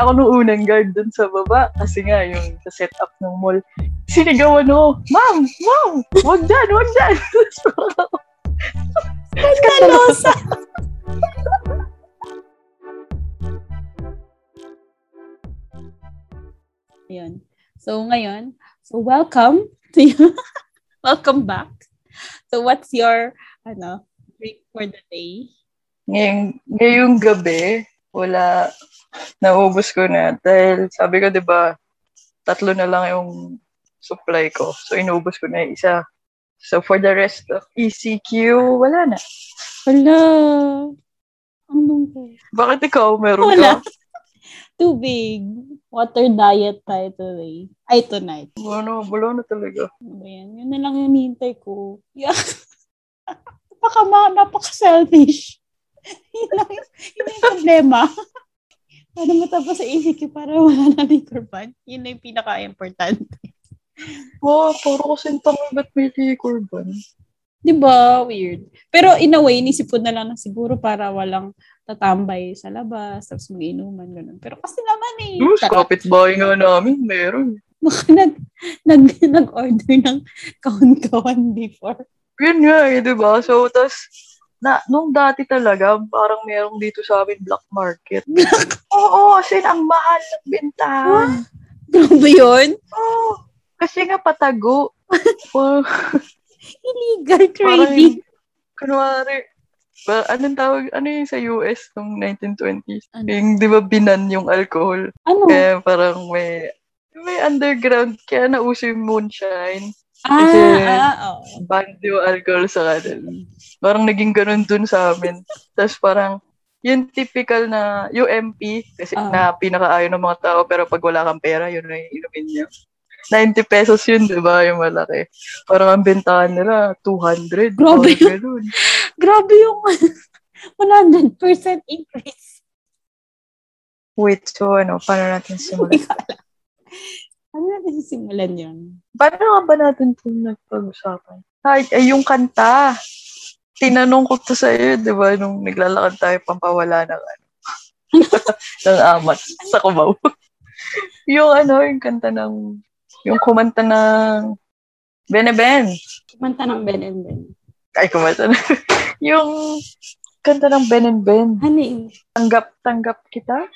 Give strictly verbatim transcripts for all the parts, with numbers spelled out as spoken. ako nung unang guard dun sa baba kasi nga yung sa setup ng mall. Sinigawan ako, ma'am, ma'am, wag dyan, wag dyan. Skandalosa! Ayan. So ngayon, so welcome to you. Welcome back. So what's your ano, break for the day? Ngayong, ngayong gabi, wala, naubos ko na. Dahil sabi ko, di ba, tatlo na lang yung supply ko. So, inubos ko na isa. So, for the rest of E C Q, wala na. Wala. Anong ko? Bakit ikaw? Meron wala. Ka? Tubig. Water diet tayo today. Ay, tonight. Wala na. Wala na talaga. Ayan. Yun na lang yung hintay ko. Yeah. Napaka, napaka-selfish. Yun lang, yun yung problema. Paano matapos sa E C Q para wala na liquor ban? Yun na yung pinaka-importante. Wow, puro kasing tangay ba't may liquor ban? Diba? Weird. Pero in a way, nisipod na lang na siguro para walang tatambay sa labas, tapos mag-inuman, ganun. Pero kasi naman eh. Yes, kapit-bahay nga namin, meron. Baka nag, nag, nag-order ng kawan-kawan before. Yun nga eh, diba? So, tas na nung dati talaga, parang merong dito sa amin black market. Black? Oo, kasi ang mahal ng bentahan. Grabe yun? Oo. Kasi nga patago. Or, illegal trading. Parang, kunwari, well, anong tawag, ano yung sa U S noong nineteen twenties? Ano? Yung, di ba, binan yung alcohol? Ano? Kaya parang may, may underground, kaya nauso yung moonshine. Ah, kasi ah, oh. Banned yung alcohol sa kanila. Parang naging ganun dun sa amin. Tapos parang, yung typical na, yung M P, kasi oh. na pinakaayon ng mga tao, pero pag wala kang pera, yun na yung inumin niya. ninety pesos yun, di ba? Yung malaki. Parang ang bentahan nila, two hundred. Grabe yun. Grabe yung one hundred percent increase. Wait, so ano, paano natin simulan? Paano natin sisimulan yun? Paano nga ba natin ito nagpag-usapan? Ay, ay, yung kanta. Tinanong ko ito sa'yo, di ba? Nung naglalakad tayo, pampawala ng ano. ng amat sa Cubao. yung ano, yung kanta ng, yung kumanta ng Ben and Ben. Kumanta ng Ben and Ben. Ay, kumanta na. yung kanta ng Ben and Ben. Ano yun? Tanggap, tanggap kita?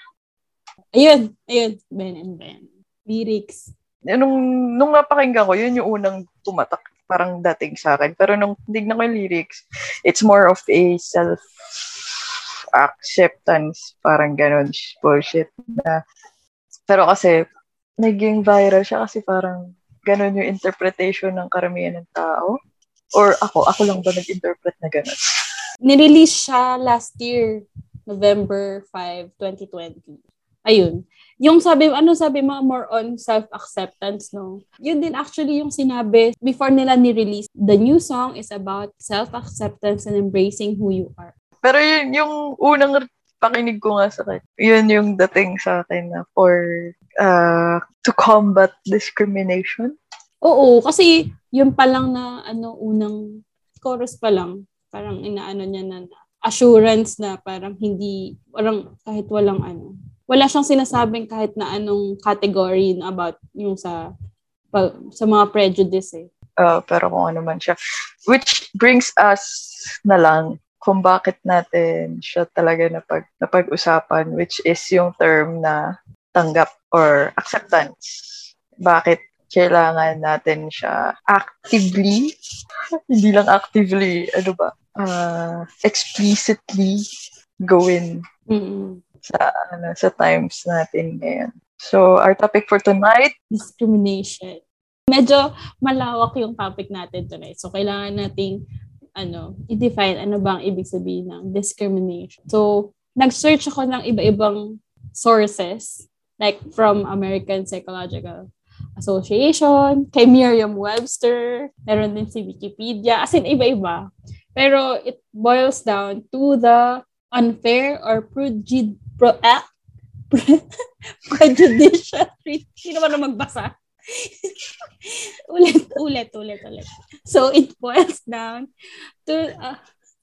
Ayun, ayun. Ben and Ben. Lyrics. Nung, nung napakinggan ko, yun yung unang tumatak, parang dating sa akin. Pero nung tignan ko yung lyrics, it's more of a self-acceptance, parang ganun, bullshit na. Pero kasi, naging viral siya kasi parang ganun yung interpretation ng karamihan ng tao. Or ako, ako lang ba nag-interpret na ganun? Nirelease siya last year, November fifth, twenty twenty. Ayun. Yung sabi, ano sabi mo, more on self-acceptance, no? Yun din actually yung sinabi before nila ni-release. The new song is about self-acceptance and embracing who you are. Pero yun, yung unang pakinig ko nga sa akin, yun yung dating sa akin na for, uh, to combat discrimination. Oo, kasi yun pa lang na, ano, unang chorus pa lang, parang inaano niya na assurance na parang hindi, parang kahit walang ano, wala siyang sinasabing kahit na anong category about yung sa pa, sa mga prejudice eh. Uh, pero kung ano man siya. Which brings us na lang kung bakit natin siya talaga napag, napag-usapan, which is yung term na tanggap or acceptance. Bakit kailangan natin siya actively, hindi lang actively, ano ba, uh, explicitly gawin. Mm-mm. sa ano, sa times natin ngayon. So, our topic for tonight, discrimination. Medyo malawak yung topic natin tonight. So, kailangan nating ano, i-define ano ba ang ibig sabihin ng discrimination. So, nag-search ako ng iba-ibang sources like from American Psychological Association, kay Merriam-Webster, meron din si Wikipedia, as in iba-iba. Pero it boils down to the unfair or prejud- pro- ah, pre- prejudicial treatment. Sino ba na magbasa? ulit, ulit, ulit, ulit. So, it boils down to, uh,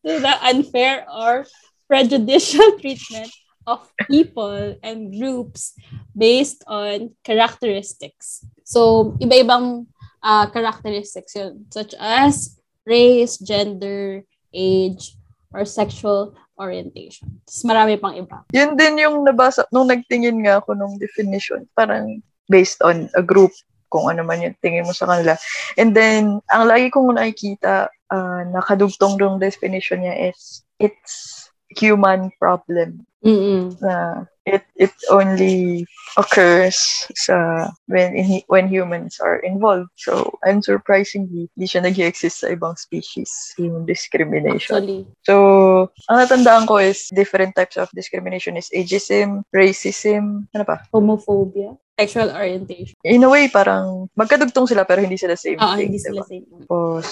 to the unfair or prejudicial treatment of people and groups based on characteristics. So, iba-ibang uh, characteristics yun, such as race, gender, age, or sexual orientation. Tapos marami pang iba. Yun din yung nabasa, nung nagtingin nga ako nung definition, parang based on a group, kung ano man yung tingin mo sa kanila. And then, ang lagi kong nakikita, uh, nakadugtong yung definition niya is, it's human problem. Mm-mm. Uh, it it only occurs sa when in, when humans are involved. So, unsurprisingly, di siya nag-exist sa ibang species, yung discrimination. Actually. So, ang natandaan ko is different types of discrimination is ageism, racism, ano pa? Homophobia, sexual orientation. In a way, parang magkadugtong sila pero hindi sila same ah, thing. Hindi sila diba? Same. Tapos,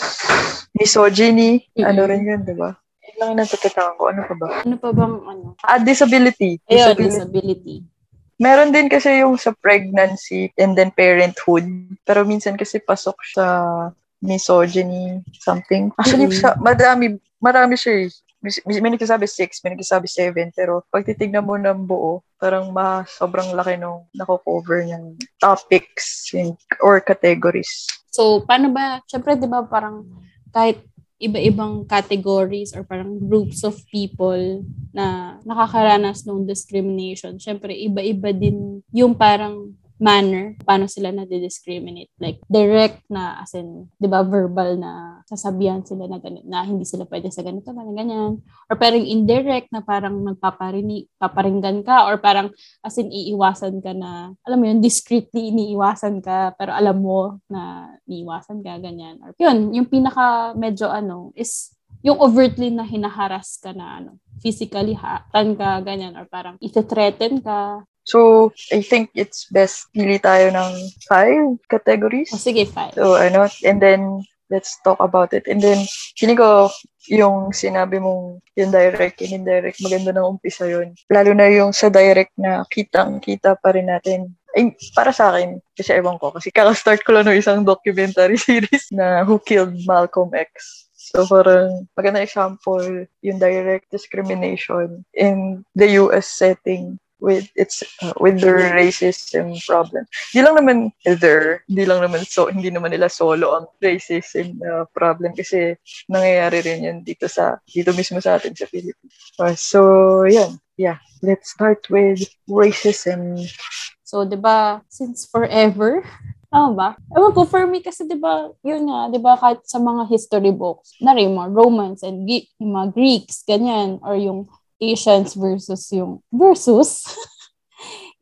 misogyny, mm-hmm. ano rin yun, diba? Lang natatatanong ko, ano pa ba? Ano pa bang, ano? Ah, disability. Ayun, disability. disability. Meron din kasi yung sa pregnancy and then parenthood. Pero minsan kasi pasok sa misogyny, something. Actually, mm-hmm. sa, madami, marami siya eh. May nagsasabi six, may nagsasabi seven. Pero pag titignan mo ng buo, parang ma, sobrang laki nung nako-cover ng topics in, or categories. So, paano ba? Siyempre, di ba parang kahit iba-ibang categories or parang groups of people na nakakaranas ng discrimination. Siyempre, iba-iba din yung parang manner paano sila na-discriminate. Like, direct na, as in, di ba, verbal na sasabihan sila na, ganito, na hindi sila pwede sa ganito, parang ganyan. Or parang indirect na parang magpaparinig, paparinggan ka or parang, as in, iiwasan ka na, alam mo yun, discreetly iniiwasan ka, pero alam mo na niiwasan ka, ganyan. Or yun, yung pinaka medyo ano, is yung overtly na hinaharas ka na, ano, physically hatan ka, ganyan, or parang ite-threaten ka. So, I think it's best pili tayo ng five categories. Oh, sige, five. So, ano, and then, let's talk about it. And then, feeling ko, yung sinabi mong yung direct, yung indirect, maganda ng umpisa yun. Lalo na yung sa direct na kitang-kita pa rin natin. Ay, para sa akin, kasi ewan ko, kasi kakastart ko lang ng isang documentary series na Who Killed Malcolm X. So, parang maganda example, yung direct discrimination in the U S setting. With its uh, with their racism problem. Di lang naman their, di lang naman so hindi naman nila solo ang racism uh, problem kasi nangyayari rin 'yan dito sa dito mismo sa atin sa Philippines. Uh, so, yan. Yeah, let's start with racism. So, 'di ba, since forever, tama ba? Ewan ko, for me kasi 'di ba, yun nga, 'di ba kahit sa mga history books, na rin mga Romans and Ge- mga Greeks, ganyan, or yung Asians versus yung versus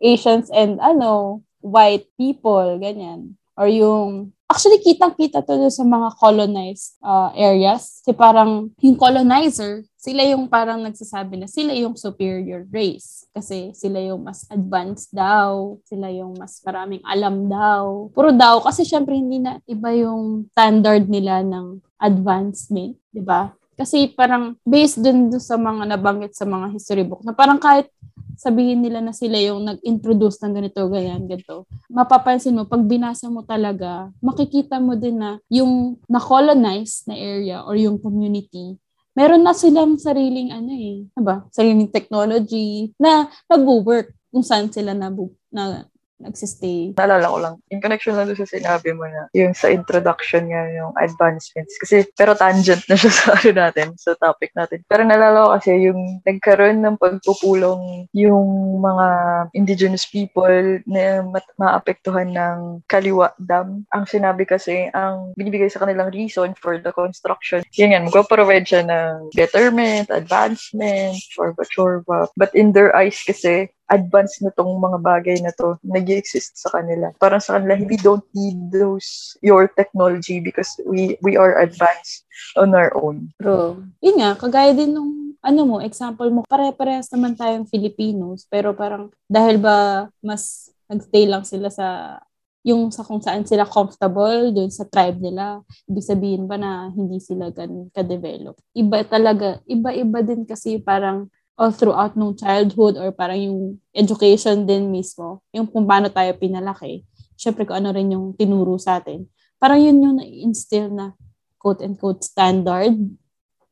Asians and ano white people ganyan or yung actually kitang-kita to sa mga colonized uh, areas kasi parang yung colonizer sila yung parang nagsasabi na sila yung superior race kasi sila yung mas advanced daw, sila yung mas maraming alam daw. Puro daw kasi syempre hindi na iba yung standard nila ng advancement, di ba? Kasi parang based dun, dun sa mga nabanggit sa mga history book na parang kahit sabihin nila na sila yung nag-introduce ng ganito, ganyan, ganito. Mapapansin mo, pag binasa mo talaga, makikita mo din na yung na-colonize na area or yung community, meron na silang sariling ano eh, ba? Sariling technology na nag-work kung saan sila nabu- na nagsistay. Naalala ko lang, in connection lang doon sa sinabi mo na, yung sa introduction niya, yung advancements. Kasi, pero tangent na siya sa ano natin, sa topic natin. Pero naalala ko kasi, yung nagkaroon ng pagpupulong yung mga indigenous people na ma- maapektuhan ng Kaliwa Dam. Ang sinabi kasi, ang binibigay sa kanilang reason for the construction, yan yan, magpaprovide siya ng betterment, advancement, chorba-chorba. But in their eyes kasi, advanced na tong mga bagay na to nag-exist sa kanila. Parang sa kanila, we don't need those, your technology because we we are advanced on our own. True. Yun nga, kagaya din nung, ano mo, example mo, pare-parehas naman tayong Filipinos, pero parang, dahil ba mas nagstay lang sila sa, yung sa kung saan sila comfortable, dun sa tribe nila, ibig sabihin ba na hindi sila ganun ka-develop? Iba talaga, iba-iba din kasi parang, all throughout nung childhood or parang yung education din mismo, yung kung paano tayo pinalaki, syempre kung ano rin yung tinuro sa atin. Parang yun yung na-instill na quote-unquote standard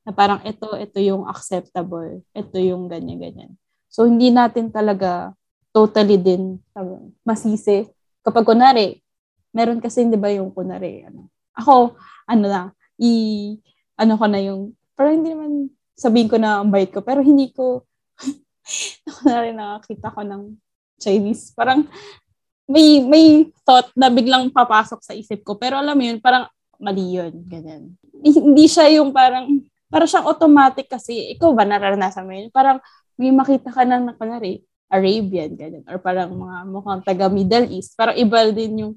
na parang ito, ito yung acceptable, ito yung ganyan-ganyan. So, hindi natin talaga totally din masisi. Kapag kunwari, meron kasi, di ba yung kunwari, ano, ako, ano na, i, ano ko na yung, parang hindi naman sabihin ko na ang bait ko, pero hindi ko, kunwari nakakita ko ng Chinese. Parang, may may thought na biglang papasok sa isip ko. Pero alam mo yun, parang mali yun. Ganyan. Hindi siya yung parang, parang siyang automatic kasi. Ikaw ba naranasan mo yun? Parang may makita ka ng, nakunari, Arabian, ganyan. Or parang mga mukhang taga-Middle East. Parang iba din yung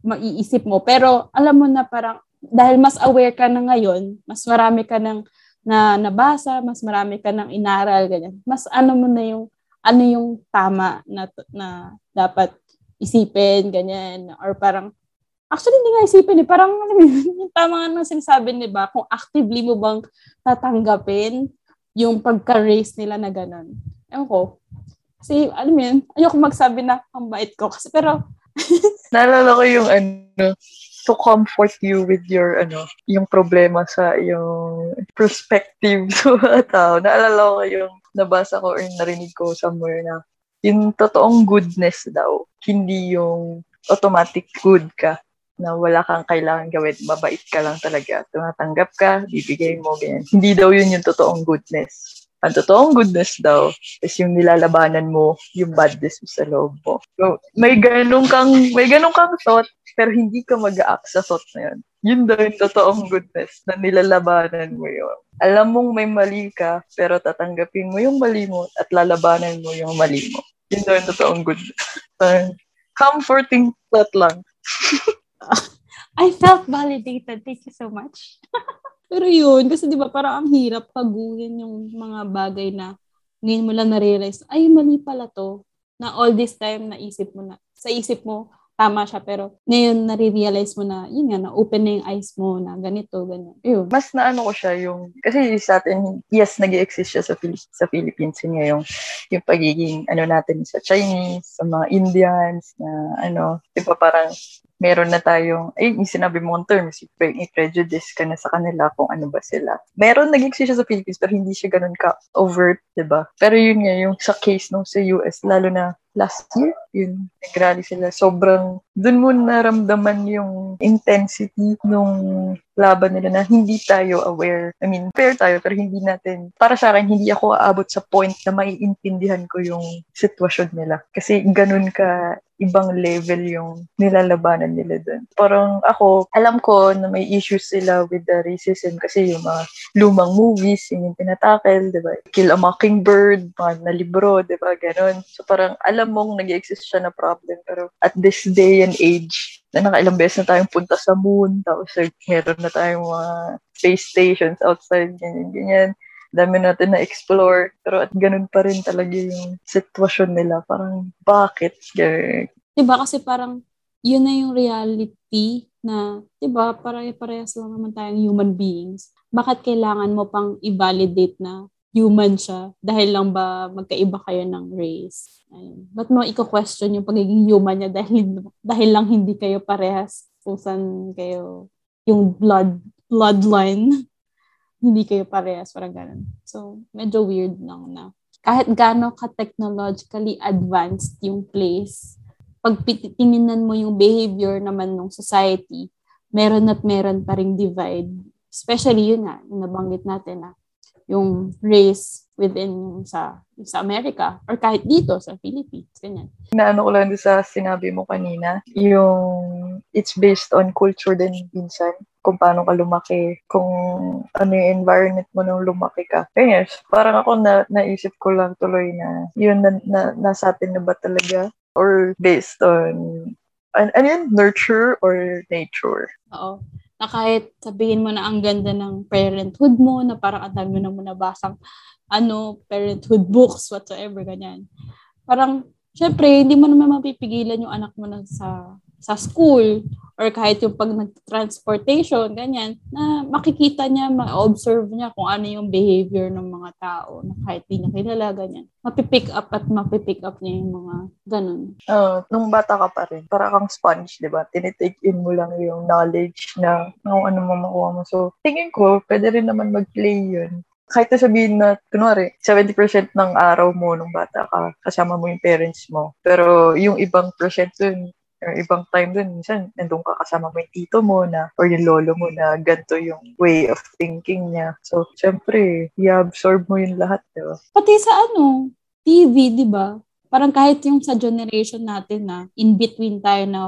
maiisip mo. Pero alam mo na parang, dahil mas aware ka na ngayon, mas marami ka ng na nabasa, mas marami ka ng inaral, ganyan. Mas ano mo na yung, ano yung tama na, na dapat isipin, ganyan, or parang, actually, hindi nga isipin, eh. Parang, yung tama nga nang sinasabi, di ba, kung actively mo bang tatanggapin yung pagka-raise nila na gano'n. Ewan ko. Kasi, alam mo yun, ayoko magsabi na ang bait ko, kasi, pero, naalala ko yung, ano, to comfort you with your, ano, yung problema sa yung perspective sa mga tao. Naalala ko yung nabasa ko or narinig ko somewhere na yung totoong goodness daw, hindi yung automatic good ka na wala kang kailangan gawin, mabait ka lang talaga. Tumatanggap ka, bibigay mo, ganyan. Hindi daw yun yung totoong goodness. Ang totoong goodness daw is yung nilalabanan mo, yung badness mo sa loob mo. So, may ganun kang, may ganun kang thought, pero hindi ka mag-a-act sa thought na yun. Yun daw yung totoong goodness na nilalabanan mo yun. Alam mong may mali ka, pero tatanggapin mo yung mali mo at lalabanan mo yung mali mo. Yun daw yung totoong goodness. So, comforting thought lang. I felt validated. Thank you so much. Pero yun, kasi di ba parang ang hirap paguhin yung mga bagay na ngayon mo lang na-realize, ay mali pala to, na all this time naisip mo na, sa isip mo, tama siya, pero ngayon na-realize mo na, yun nga, na-open na yung eyes mo na ganito, ganyan. Yun. Mas naano ko siya yung, kasi sa atin, yes, nag-exist siya sa, Philipp- sa Philippines, yun nga yung, yung pagiging, ano natin, sa Chinese, sa mga Indians, na ano, di ba parang, meron na tayong, eh, yung sinabi mong terms, i-prejudice ka na sa kanila kung ano ba sila. Meron, nag-exist siya sa Philippines, pero hindi siya ganun ka-overt, diba? Pero yun nga, yung sa case nung sa U S, lalo na last year, yun, nag-rally sila. Sobrang, dun mo naramdaman yung intensity nung laban nila na hindi tayo aware. I mean, fair tayo, pero hindi natin, para sa akin, hindi ako aabot sa point na maiintindihan ko yung sitwasyon nila. Kasi ganun ka, ibang level yung nilalabanan nila doon. Parang ako, alam ko na may issues sila with the racism kasi yung mga lumang movies, yun yung tinatakel, diba? Kill a Mockingbird, mga nalibro, diba? Ganon. So parang alam mong nag-exist siya na problem, pero at this day and age, na nakailang beses na tayong punta sa moon, tapos meron na tayong mga space stations outside, ganyan, ganyan. Dami natin na-explore. Pero at ganun pa rin talaga yung sitwasyon nila. Parang, bakit? Diba kasi parang, yun na yung reality na, diba, pare-parehas lang naman tayong human beings. Bakit kailangan mo pang i-validate na human siya? Dahil lang ba magkaiba kayo ng race? Ayun. Ba't mo i-question yung pagiging human niya dahil, dahil lang hindi kayo parehas kung saan kayo yung blood bloodline? Hindi kayo parehas, parang ganun. So, medyo weird lang na. Kahit gano'n ka-technologically advanced yung place, pag tinitingnan mo yung behavior naman ng society, meron at meron pa ring divide. Especially yun na, yung nabanggit natin na, yung race within sa sa Amerika or kahit dito sa Philippines, ganyan. Naano ko lang sa sinabi mo kanina, yung it's based on culture din minsan, kung paano ka lumaki, kung ano yung environment mo nung lumaki ka. Yes, parang ako na, naisip ko lang tuloy na yun na, na nasa atin na ba talaga or based on an, ano yun, nurture or nature? Oo. Na kahit sabihin mo na ang ganda ng parenthood mo, na parang ang dami mo na nabasang ano, parenthood books, whatsoever, ganyan. Parang, syempre, hindi mo naman mapipigilan yung anak mo na sa, sa school or kahit yung pag nag-transportation, ganyan, na makikita niya, ma-observe niya kung ano yung behavior ng mga tao na kahit di niya kilala, ganyan. Mapipick up at mapipick up niya yung mga ganun. Uh, nung bata ka pa rin, para kang sponge, diba? Tinitake in mo lang yung knowledge na kung ano mo makuha mo. So, tingin ko, pwede rin naman mag-play yun kahit na sabihin na, kunwari, seventy percent ng araw mo nung bata ka, kasama mo yung parents mo. Pero yung ibang percent dun, yung ibang time dun, minsan, nandun ka kasama mo yung tito mo na, or yung lolo mo na, ganito yung way of thinking niya. So, syempre, i-absorb mo yung lahat, diba? Pati sa ano, T V, diba? Parang kahit yung sa generation natin na, in between tayo na,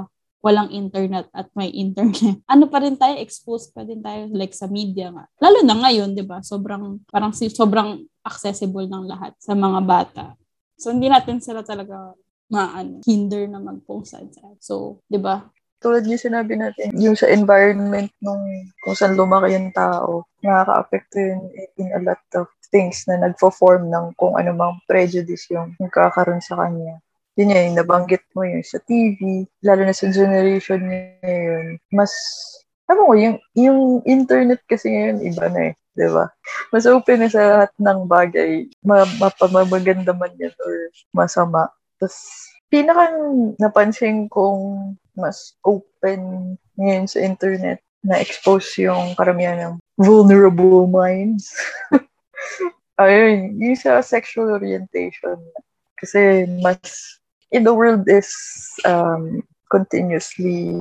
walang internet at may internet. Ano pa rin tayo, exposed pa rin tayo like sa media nga. Lalo na ngayon, 'di ba? Sobrang parang sobrang accessible ng lahat sa mga bata. So hindi natin sila talaga maano, hinder na mag-post ad. So, 'di ba? Tulad yung sinabi natin, yung sa environment nung kung saan lumaki yung tao, nakaka-affect yun in a lot of things na nagfo-form ng kung anumang prejudice yung nagkakaroon sa kanya. Yun nga, yung nabanggit mo yun sa T V, lalo na sa generation ngayon, mas, alam ko, yung, yung internet kasi ngayon, iba na eh, di ba? Mas open na sa lahat ng bagay, mapamaganda man yan or masama. Tapos, pinakang napansin kong mas open ngayon sa internet, na-expose yung karamihan ng vulnerable minds. Ayun, yung sa sexual orientation. Kasi mas, in the world is um, continuously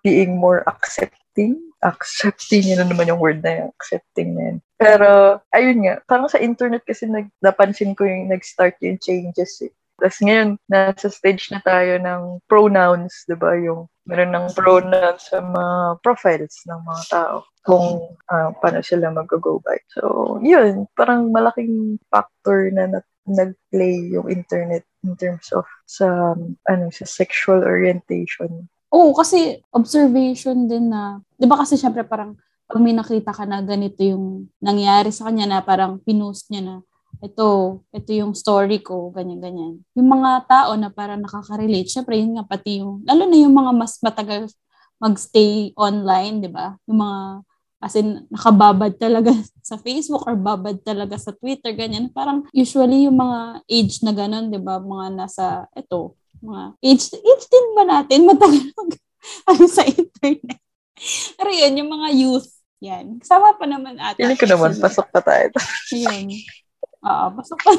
being more accepting. Accepting, yun na naman yung word na yun. Accepting na yun. Pero, ayun nga, parang sa internet kasi nag, napansin ko yung nag-start yung changes eh. Tapos ngayon, nasa stage na tayo ng pronouns, diba? Yung meron ng pronouns sa mga profiles ng mga tao. Kung uh, paano sila mag-go by. So, yun. Parang malaking factor na nat- nag-play yung internet in terms of sa ano sa sexual orientation. Oo, kasi observation din na, 'di ba kasi syempre parang pag may nakita ka na ganito yung nangyari sa kanya na parang pinost niya na ito, ito yung story ko, ganyan-ganyan. Yung mga tao na parang nakaka-relate, syempre yun nga pati yung lalo na yung mga mas matagal magstay online, 'di ba? Yung mga as in, nakababad talaga sa Facebook or babad talaga sa Twitter, ganyan. Parang usually yung mga age na ganun, di ba? Mga nasa, eto, mga age, age din ba natin? Matagal ano sa internet. Pero yun, yung mga youth, yan. Kasama pa naman ata. Hindi ko naman, pasok pa tayo. Yun. Oo, pasok pa.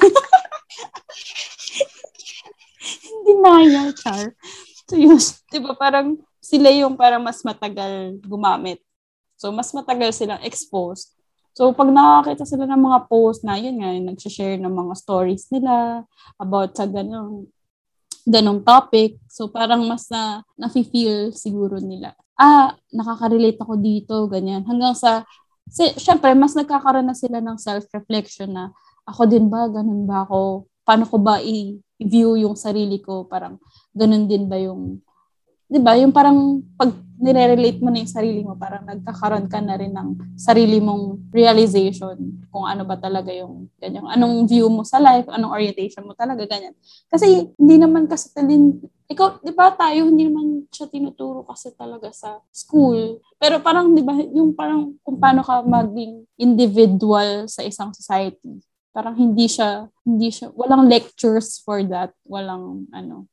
Hindi na yan, Char. So yun, di ba parang sila yung parang mas matagal gumamit. So, mas matagal silang exposed. So, pag nakakita sila ng mga post na, yun nga, nag-share ng mga stories nila about sa ganong, ganong topic. So, parang mas na, nafe-feel siguro nila. Ah, nakaka-relate ako dito, ganyan. Hanggang sa, si, syempre, mas nagkakaroon na sila ng self-reflection na, ako din ba, ganun ba ako? Paano ko ba i-view yung sarili ko? Parang, ganun din ba yung... Diba? Yung parang pag nire-relate mo na yung sarili mo, parang nagkakaroon ka na rin ng sarili mong realization kung ano ba talaga yung ganyan. Anong view mo sa life, anong orientation mo talaga, ganyan. Kasi hindi naman kasi talin, ikaw, diba tayo, hindi naman siya tinuturo kasi talaga sa school. Pero parang, diba, yung parang kung paano ka maging individual sa isang society. Parang hindi siya, hindi siya, walang lectures for that. Walang, ano,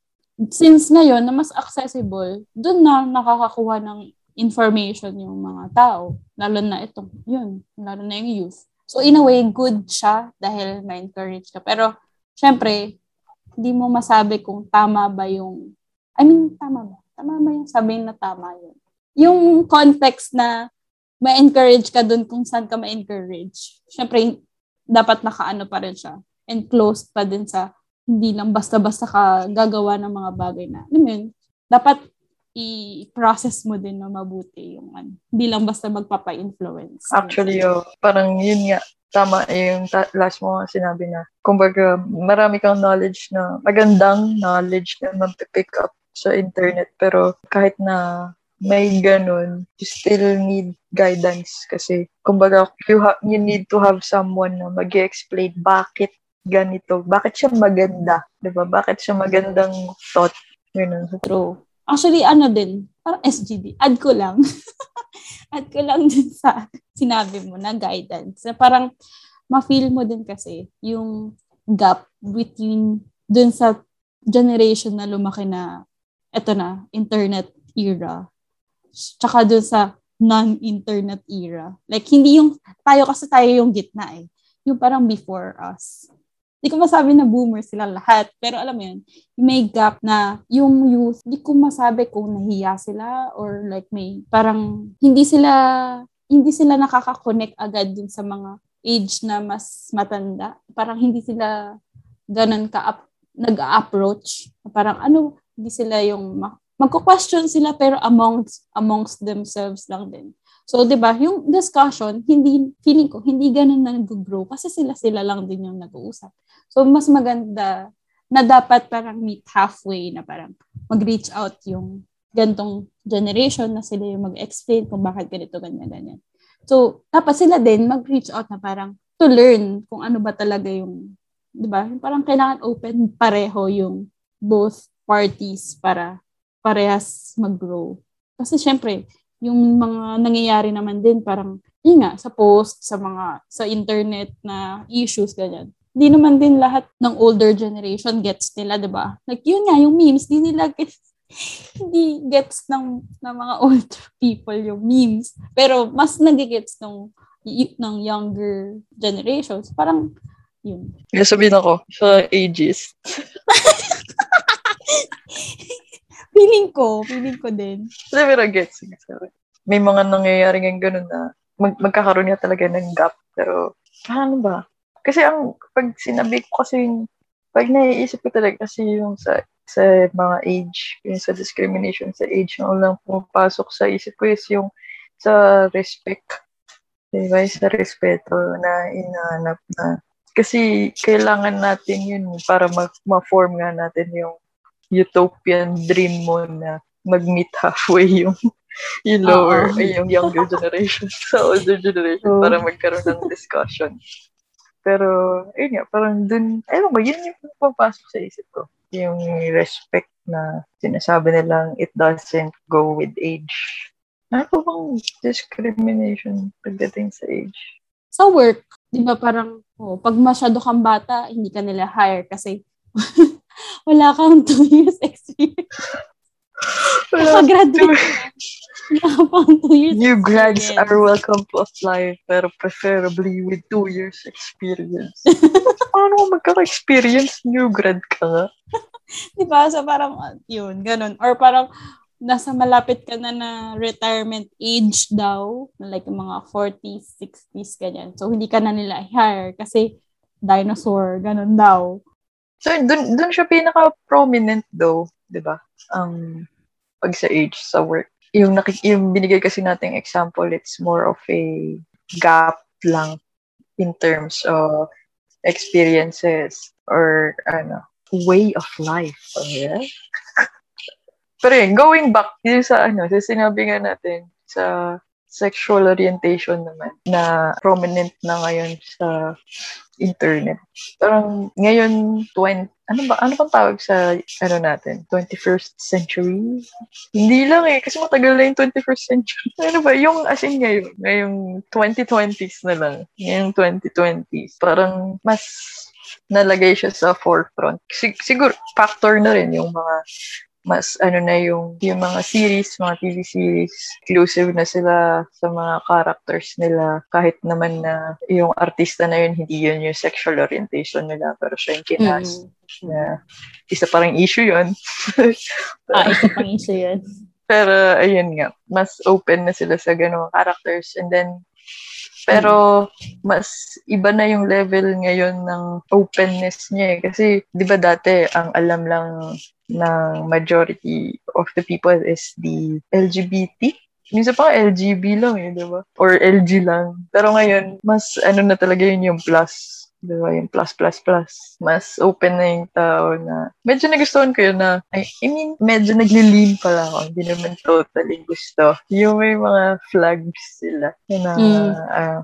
since ngayon na mas accessible, doon na nakakakuha ng information yung mga tao. Lalo na itong, yun, lalo na yung youth. So in a way, good siya dahil na-encourage ka. Pero, syempre, hindi mo masabi kung tama ba yung, I mean, tama ba? Tama ba yung sabihin na tama yun? Yung context na ma-encourage ka doon kung saan ka ma-encourage. Syempre, dapat nakaano pa rin siya. Enclosed pa din sa hindi lang basta-basta ka gagawa ng mga bagay na, alam mo yun, dapat i-process mo din na mabuti yung ano. Hindi lang basta magpapa-influence. Actually, oh, parang yun nga, tama yung ta- last mo sinabi na, kumbaga, marami kang knowledge na, magandang knowledge na mag-pick up sa internet, pero kahit na may ganun, you still need guidance kasi, kumbaga, you, ha- you need to have someone na mag-explain bakit ganito. Bakit siya maganda? Diba? Bakit siya magandang thought? Yun. True. Actually, ano din, parang S G D. Add ko lang. Add ko lang din sa sinabi mo na guidance. So, parang ma-feel mo din kasi yung gap between dun sa generation na lumaki na eto na, internet era. Tsaka dun sa non-internet era. Like, hindi yung, tayo kasi tayo yung gitna eh. yung parang before us. Hindi ko masabi na boomer sila lahat. Pero alam mo yun, may gap na yung youth, hindi ko masabi kung nahiya sila or like may parang hindi sila, hindi sila nakaka-connect agad dun sa mga age na mas matanda. Parang hindi sila ganun ka nag-approach. Parang ano, hindi sila yung magko-question sila pero amongst, amongst themselves lang din. So, di ba, yung discussion, hindi, feeling ko, hindi ganun na nag-grow kasi sila-sila lang din yung nag-uusap. So, mas maganda na dapat parang meet halfway na parang mag-reach out yung gantong generation na sila yung mag-explain kung bakit ganito, ganyan, ganyan. So, dapat sila din mag-reach out na parang to learn kung ano ba talaga yung, di ba, parang kailangan open pareho yung both parties para parehas mag-grow. Kasi, syempre, yung mga nangyayari naman din parang yun nga, sa post, sa mga sa internet na issues ganyan. Hindi naman din lahat ng older generation gets nila, 'di ba? Like yun nga, yung memes, di nila gets, hindi gets ng ng mga older people yung memes, pero mas nagigets ng ng younger generations. Parang yun. Kaya sabihin ako sa ages. Feeling ko, feeling ko din. Pero gets. May mga nangyayari ngayon ganun na mag- magkakaroon niya talaga ng gap. Pero, ano ba? Kasi ang, pag sinabi ko kasi, pag naiisip ko talaga kasi yung sa, sa mga age, yung sa discrimination, sa age na ulang pumapasok sa isip ko is yung sa respect. Diba? Sa respeto na inaanap na. Kasi kailangan natin yun para ma- ma-form nga natin yung utopian dream mo na mag-meet halfway yung, yung lower, uh-huh. yung younger generation sa older generation uh-huh. para magkaroon ng discussion. Pero, yun nga, parang dun, ayun ba, yun yung papasok sa isip ko. Yung respect na sinasabi nilang it doesn't go with age. Ano po bang discrimination pagdating sa age? Sa work, di ba parang, oh, pag masyado kang bata, hindi ka nila hire kasi wala kang two years experience. Nakagraduate na. Wala kang two years New experience. Grads are welcome to apply, pero preferably with two years experience. Paano magkaka-experience? New grad ka nga. Diba? So parang yun, ganun. Or parang nasa malapit ka na na retirement age daw, like mga forties, sixties, ganyan. So hindi ka na nila i-hire kasi dinosaur, ganun daw. So, dun, dun siya pinaka-prominent though, di ba? Um, pag sa age, sa work. Yung, nakik- yung binigay kasi nating example, it's more of a gap lang in terms of experiences or ano, way of life. Okay? Pero yun, going back yun sa ano, sa sinabi nga natin, sa sexual orientation naman na prominent na ngayon sa internet. Parang ngayon, twenty, ano ba, ano pang tawag sa, ano natin, twenty-first century? Hindi lang eh, kasi matagal na yung twenty-first century. Ano ba, yung as in ngayon, ngayong twenty twenties na lang, ngayong twenty twenties, parang mas nalagay siya sa forefront. Sig- siguro, factor na rin yung mga mas ano na yung yung mga series, mga T V series, exclusive na sila sa mga characters nila kahit naman na yung artista na yun, hindi yun yung sexual orientation nila pero siya yung kinas. Mm. Yeah. Isa parang issue yun. Pero, ah, isa pang issue yun. Pero ayun nga, mas open na sila sa ganung characters and then pero mas iba na yung level ngayon ng openness niya eh. Kasi di ba dati ang alam lang ng majority of the people is the L G B T. Minsan pa L G B lang eh, di ba? Or L G lang. Pero ngayon, mas ano na talaga yun yung plus. Di ba? Yung plus, plus, plus. Mas open na yung tao na medyo nagustuhan ko yun na, I mean, medyo naglilim pala ako. Hindi naman totally gusto. Yung may mga flags sila na mm. uh,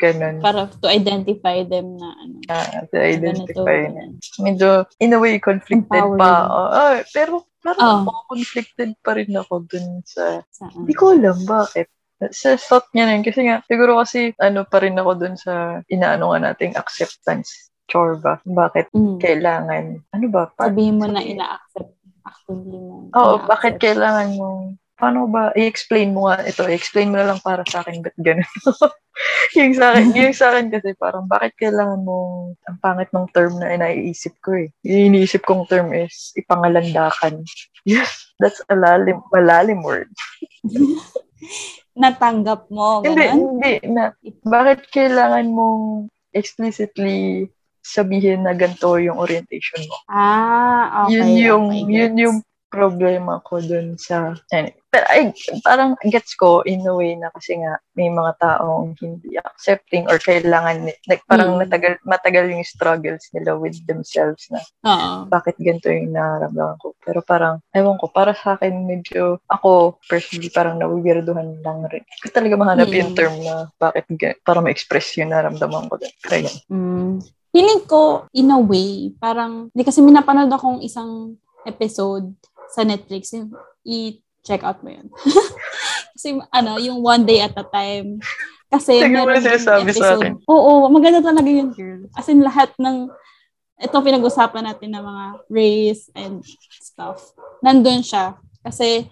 ganun. Para to identify them na ano. Uh, to identify them. Medyo, in a way, conflicted empowering pa. Oh, oh, pero parang oh. conflicted pa rin ako dun sa, hindi ko alam bakit. Sa thought niya na yun. Kasi nga, siguro kasi ano pa rin ako dun sa inaano nga nating acceptance. Chorba. Bakit mm. kailangan? Ano ba? Pa- Sabihin mo sabi- na ina-accept. Actually mo. Oo, oh, bakit kailangan mo? Paano ba? I-explain mo nga ito. I-explain mo na lang para sa akin. Ba't ganun? yung, sa akin, yung sa akin kasi parang bakit kailangan mo ang pangit ng term na inaiisip ko eh. Yung iniisip kong term is ipangalandakan. Yes, that's a lalim, malalim word. Natanggap mo, ganun? Hindi, hindi. Na, bakit kailangan mong explicitly sabihin na ganito yung orientation mo? Ah, okay. Yun yung, okay, yun yung problema ko dun sa... Anyway. Pero I, parang gets ko in a way na kasi nga may mga taong hindi accepting or kailangan, like, parang mm. matagal, matagal yung struggles nila with themselves na uh-huh. bakit ganito yung nararamdaman ko. Pero parang, ewan ko, para sa akin medyo, ako personally parang nawiwirduhan lang rin. Ko talaga mahanap mm. yung term na bakit, para ma-express yung nararamdaman ko dun. Kaya yun. Mm. Feeling ko, in a way, parang, di kasi minapanood akong isang episode sa Netflix, i-check out mo yun. Kasi, ano, yung one day at a time. Kasi, meron yung episode. Oo, maganda talaga yun, girl. As in, lahat ng, ito pinag-usapan natin ng mga race and stuff. Nandun siya. Kasi,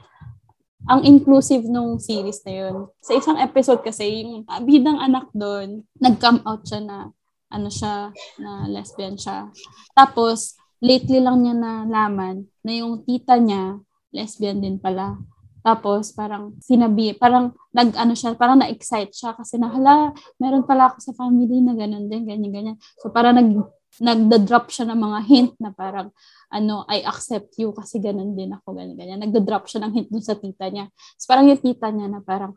ang inclusive nung series na yun. Sa isang episode kasi, yung bidang anak doon, nag-come out siya na, ano siya, na lesbian siya. Tapos, lately lang niya nalaman na yung tita niya, lesbian din pala. Tapos, parang sinabi, parang nag-ano siya, parang na-excite siya kasi na, hala, meron pala ako sa family na ganun din, ganyan-ganyan. So, parang nag, nagda-drop siya ng mga hint na parang, ano, I accept you kasi ganun din ako, ganyan-ganyan. Nagda-drop siya ng hint dun sa tita niya. So, parang yung tita niya na parang,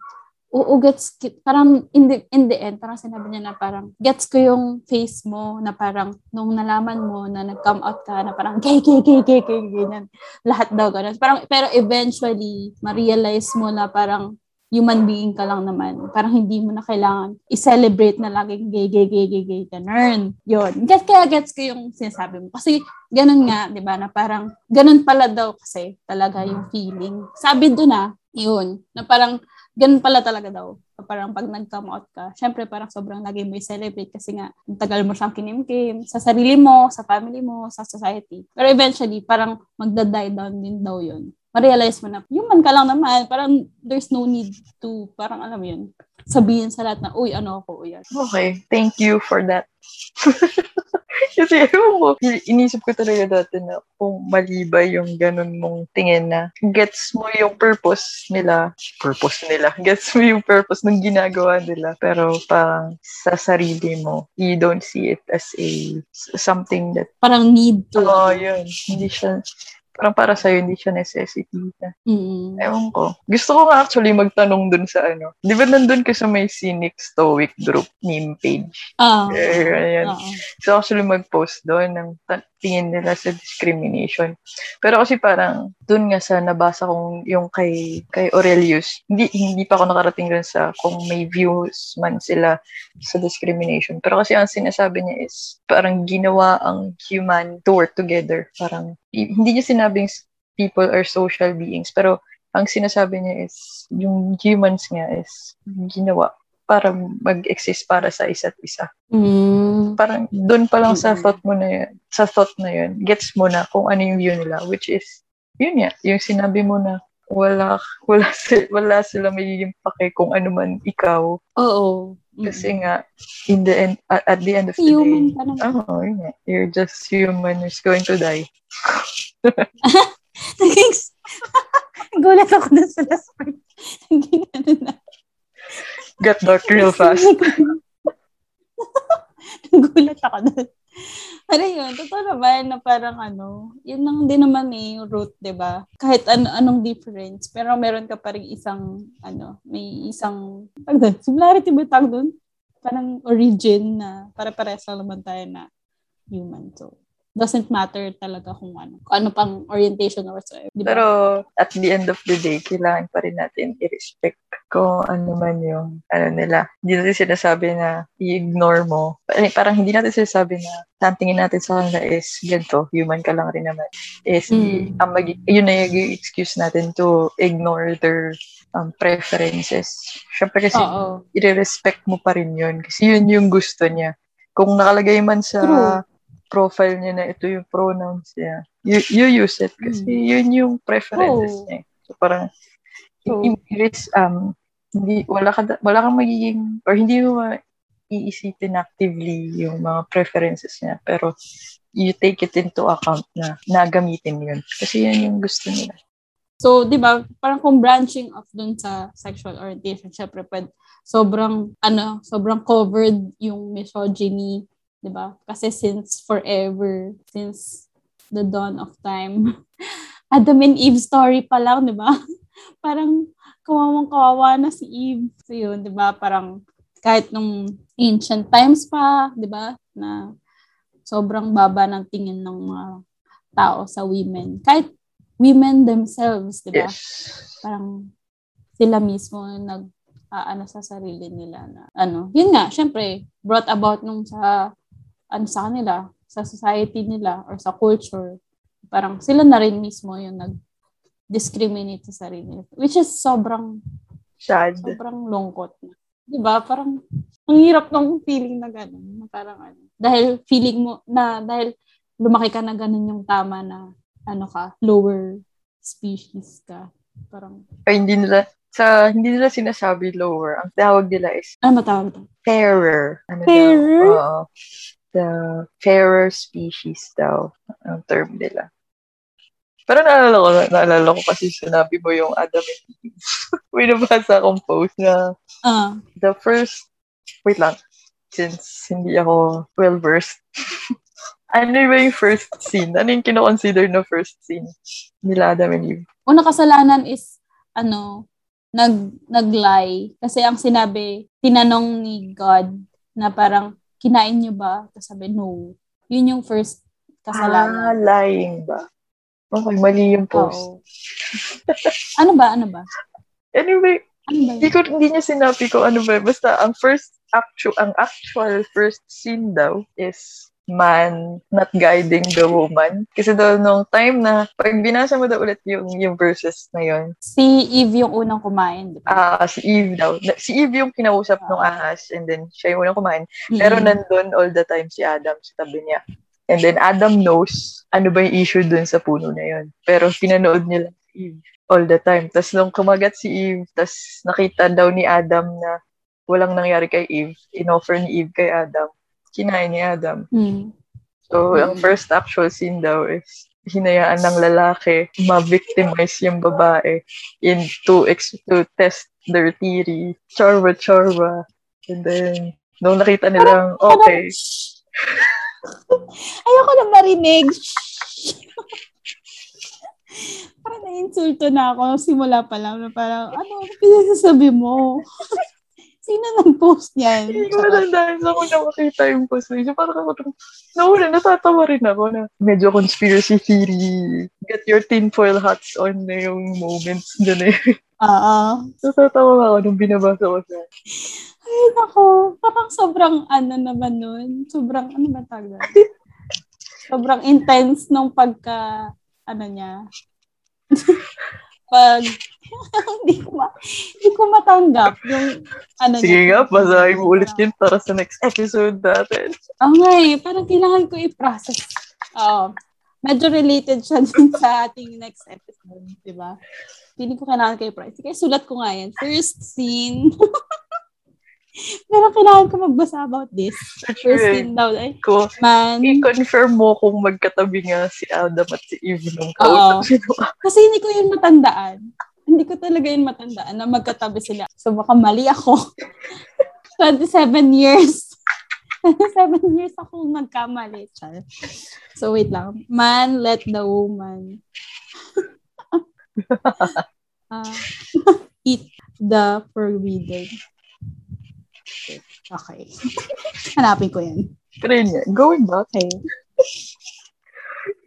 oo, gets, parang in the, in the end, parang sinabi niya na parang, gets ko yung face mo na parang, nung nalaman mo na nag-come out ka, na parang, gay, gay, gay, gay, gay, ganyan. Lahat daw, ganun. Parang, pero eventually, ma-realize mo na parang, human being ka lang naman. Parang hindi mo na kailangan i-celebrate na laging gay, gay, gay, gay, gay, ganun. Yun. Get, kaya gets ko yung sinasabi mo. Kasi, ganun nga, di ba, na parang, ganun pala daw kasi, talaga yung feeling. Sabi doon na, yun, na parang, ganun pala talaga daw. Parang pag nag-come out ka, syempre parang sobrang lagi mo i-celebrate kasi nga, tagal mo siyang kinimkim sa sarili mo, sa family mo, sa society. Pero eventually, parang magda-die down din daw yun. Ma-realize mo na, human ka lang naman. Parang there's no need to, parang alam mo yun, sabihin sa lahat na, uy, ano ako, uy. Okay, thank you for that. Kasi inisip ko talaga dati na kung mali ba yung ganun mong tingin na gets mo yung purpose nila. Purpose nila. Gets mo yung purpose ng ginagawa nila. Pero parang sa sarili mo, you don't see it as a something that... Parang need to. Oo, oh, yun. Hindi siya... Parang para sa'yo, hindi siya necessity. Mm-hmm. Ewan ko. Gusto ko nga actually magtanong dun sa ano. Di ba nandun ka sa may Cynic Stoic group meme page? Oo. Oh. Ayan. Oh. So actually mag-post dun ng tingin nila sa discrimination. Pero kasi parang dun nga sa nabasa kong yung kay, kay Aurelius, hindi, hindi pa ako nakarating dun sa kung may views man sila sa discrimination. Pero kasi ang sinasabi niya is parang ginawa ang human to work together. Parang hindi niya sinabing people are social beings, pero ang sinasabi niya is, yung humans niya is ginawa para mag-exist para sa isa't isa. Mm. Parang doon pa lang sa thought mo na yun, sa thought na yun, gets mo na kung ano yung view nila, which is, yun niya, yung sinabi mo na, wala, wala, sila, wala sila magiging pake kung ano man ikaw. Oo. Kasi nga, in the end, at the end of the human day, pa oh, you're just human who's going to die. Gulat ako dun sa last part. Naging ano na. Got dark real fast. Gulat ako dun. Pero yun, totoo naman na parang ano, yun lang din naman eh, yung root, diba? Kahit ano, anong difference, pero meron ka pa rin isang, ano, may isang, pardon, similarity ba tawag doon? Parang origin na, para parehas lang naman tayo na human, so. Doesn't matter talaga kung ano. Kung ano pang orientation or whatsoever. Diba? Pero at the end of the day, kailangan pa rin natin i-respect kung ano man yung ano nila. Hindi natin sinasabi na i-ignore mo. Parang hindi natin sinasabi na tantingin natin sa kanila is ganito, human ka lang rin naman. Is, mm. um, mag- yun na yung excuse natin to ignore their um, preferences. Siyempre kasi oh, oh. i-respect mo pa rin yun. Kasi yun yung gusto niya. Kung nakalagay man sa... True. Profile niya na ito yung pronouns niya. You, you use it kasi yun yung preferences oh. niya. So parang, so, i- i- um, hindi, wala, ka, wala kang magiging, or hindi mo iisipin actively yung mga preferences niya. Pero you take it into account na nagamitin yun. Kasi yan yung gusto nila. So, di ba, parang kung branching off dun sa sexual orientation, syempre, pwede, sobrang, ano, sobrang covered yung misogyny, di ba? Kasi since forever, since the dawn of time, Adam and Eve story pa lang, di ba? Parang kawawang-kawawa na si Eve. So yun, di ba? Parang kahit nung ancient times pa, di ba? Na sobrang baba ng tingin ng mga tao sa women. Kahit women themselves, di ba? Yes. Parang sila mismo nag, uh, ano, sa sarili nila na, ano. Yun nga, syempre, brought about nung sa, ano sa kanila, sa society nila, or sa culture. Parang sila na rin mismo yung nag-discriminate sa sarili. Which is sobrang sad. Sobrang lungkot. Diba? Parang ang hirap ng feeling na gano'n. Na parang ano. Dahil feeling mo na dahil lumaki ka na gano'n yung tama na ano ka, lower species ka. Parang ay, hindi nila sa hindi nila sinasabi lower. Ang tawag nila is ano matawag ito? Fairer. Ano fairer? Oo. The fairer species daw ang term nila. Pero naalala ko, naalala ko kasi sinabi mo yung Adam and Eve. May nabasa akong post na uh. the first, wait lang, since hindi ako well-versed. Ano ba yung first scene? Ano yung kinoconsider na first scene nila Adam and Eve? Una kasalanan is, ano, nag, nag-lie. Kasi ang sinabi, tinanong ni God na parang, kinain niyo ba? Tapos sabi, no. Yun yung first kasalanan. Ah, lying ba? Okay, mali yung post. ano ba? Ano ba? Anyway, ano ba hindi, ko, hindi niya sinabi ko ano ba. Basta, ang first actual, ang actual first scene daw is man not guiding the woman. Kasi daw nung time na, pag binasa mo daw ulit yung, yung verses na yun. Si Eve yung unang kumain. Ah, uh, si Eve daw. Si Eve yung kinausap uh, ng ahas and then siya yung unang kumain. Mm-hmm. Pero nandun all the time si Adam sa tabi niya. And then Adam knows ano ba yung issue dun sa puno na yun. Pero pinanood nila si Eve all the time. Tapos nung kumagat si Eve, tapos nakita daw ni Adam na walang nangyari kay Eve. Inoffer ni Eve kay Adam. Kinain ni Adam. Mm. So, mm. ang first actual scene daw is hinayaan ng lalaki ma-victimize yung babae in to, ex- to test their theory. Chorba, chorba. And then, nung nakita nilang, parang, okay. Parang, ayoko na marinig. Parang na-insulto na ako. Simula pa lang na parang, ano, pinasasabi mo? Sino nag-post niyan? Hindi ko matandaan sa kung nakakita yung post niya. Parang ako, nauna, natatawa rin ako na medyo conspiracy theory. Get your tinfoil hats on na yung moments doon eh. Oo. Natatawa ako nung binabasa ko siya. Ay, nako. Parang sobrang ano naman nun. Sobrang, ano ba taga? Sobrang intense nung pagka, ano niya. Pag... hindi ko ma- hindi ko matanggap yung ano. Sige nga, basahin mo ulit yun para sa next episode natin. Okay, parang kailangan ko i-process. Oo. Medyo related siya dun sa ating next episode, di ba? Hindi ko kailangan ko i-process. Kaya sulat ko nga yan. First scene. Pero kailangan ko magbasa about this. First sure. Scene daw. Ay, ko, man. I-confirm mo kung magkatabi nga si Adam at si Eve nung kausap sila. Kasi hindi ko yun matandaan. Hindi ko talaga yun matandaan na magkatabi sila. So, baka mali ako. twenty-seven years. twenty-seven years akong magkamali. Char. So, wait lang. Man, let the woman uh, eat the forbidden. Okay. Hanapin ko yan. Train yan. Going back. Okay.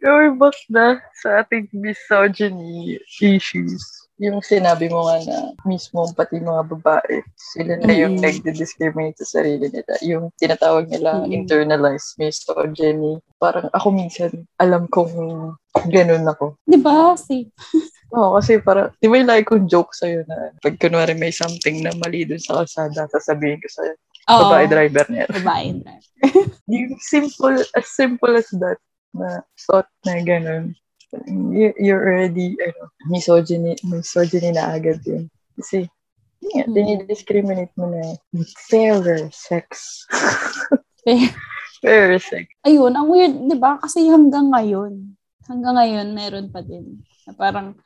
Going back na sa ating misogyny issues. Yung sinabi mo nga na mismo pati mga babae, sila na yung mm-hmm. nagdi-discriminate sa sarili nila. Yung tinatawag nila mm-hmm. internalized misogyny. Parang ako minsan alam kong ganun ako. Diba? See? Oo, kasi parang, di ba yung like kong joke sa'yo na pag kunwari may something na mali dun sa kalsada, sasabihin ko sa'yo, oh, babae driver niya. Babae driver. Yung simple, as simple as that na thought na ganun. You're already, ano, misogyny, misogyny na agad yun. Kasi, Yeah, mm-hmm. Dinidiscriminate mo na eh. Fairer sex. Fairer sex. Ayun, ang weird, di ba? Kasi hanggang ngayon, hanggang ngayon, meron pa din. Na parang,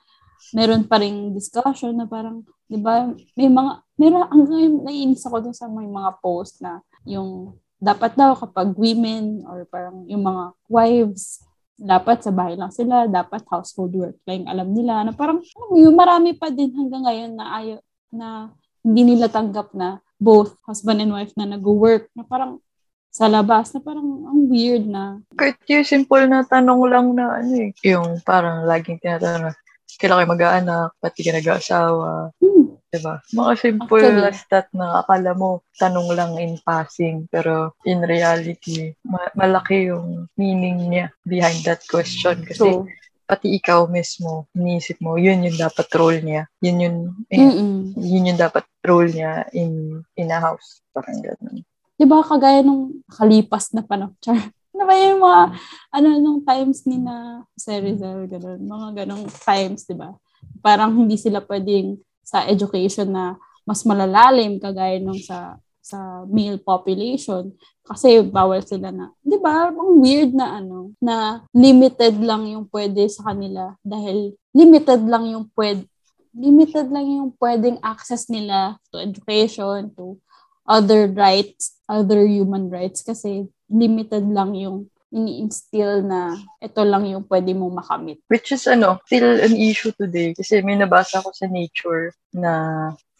meron pa ring discussion na parang, di ba, may mga, meron, hanggang ngayon, naiinis ako dun sa may mga post na yung, dapat daw kapag women or parang yung mga wives, dapat sa bahay lang sila, dapat household work lang alam nila. Na parang, yung marami pa din hanggang ngayon na ayaw, na hindi nila tanggap na both husband and wife na nag-work na parang sa labas na parang ang weird na. Kahit yung simple na tanong lang na ano eh, yung parang laging tinatanong, kailan kayo mag-aanak, pati ka nag-aasawa, hmm. diba? Mga simple as that na akala mo tanong lang in passing, pero in reality, ma- malaki yung meaning niya behind that question kasi so, pati ikaw mismo, iniisip mo, yun yung dapat role niya. Yun yung, yun, yun yung dapat role niya in in a house. Parang gano'n. Diba, kagaya nung kalipas na panahon, char. Diba yung mga, ano, nung times ni na, sorry, sorry, gano'n. Mga gano'ng times, diba? Parang hindi sila pwedeng sa education na mas malalalim kagaya nung sa sa male population kasi bawal sila na. Di ba? Ang weird na ano, na limited lang yung pwede sa kanila dahil limited lang yung pwede, limited lang yung pwedeng access nila to education, to other rights, other human rights kasi limited lang yung ini-instill na ito lang yung pwede mong makamit. Which is, ano, still an issue today kasi may nabasa ko sa Nature na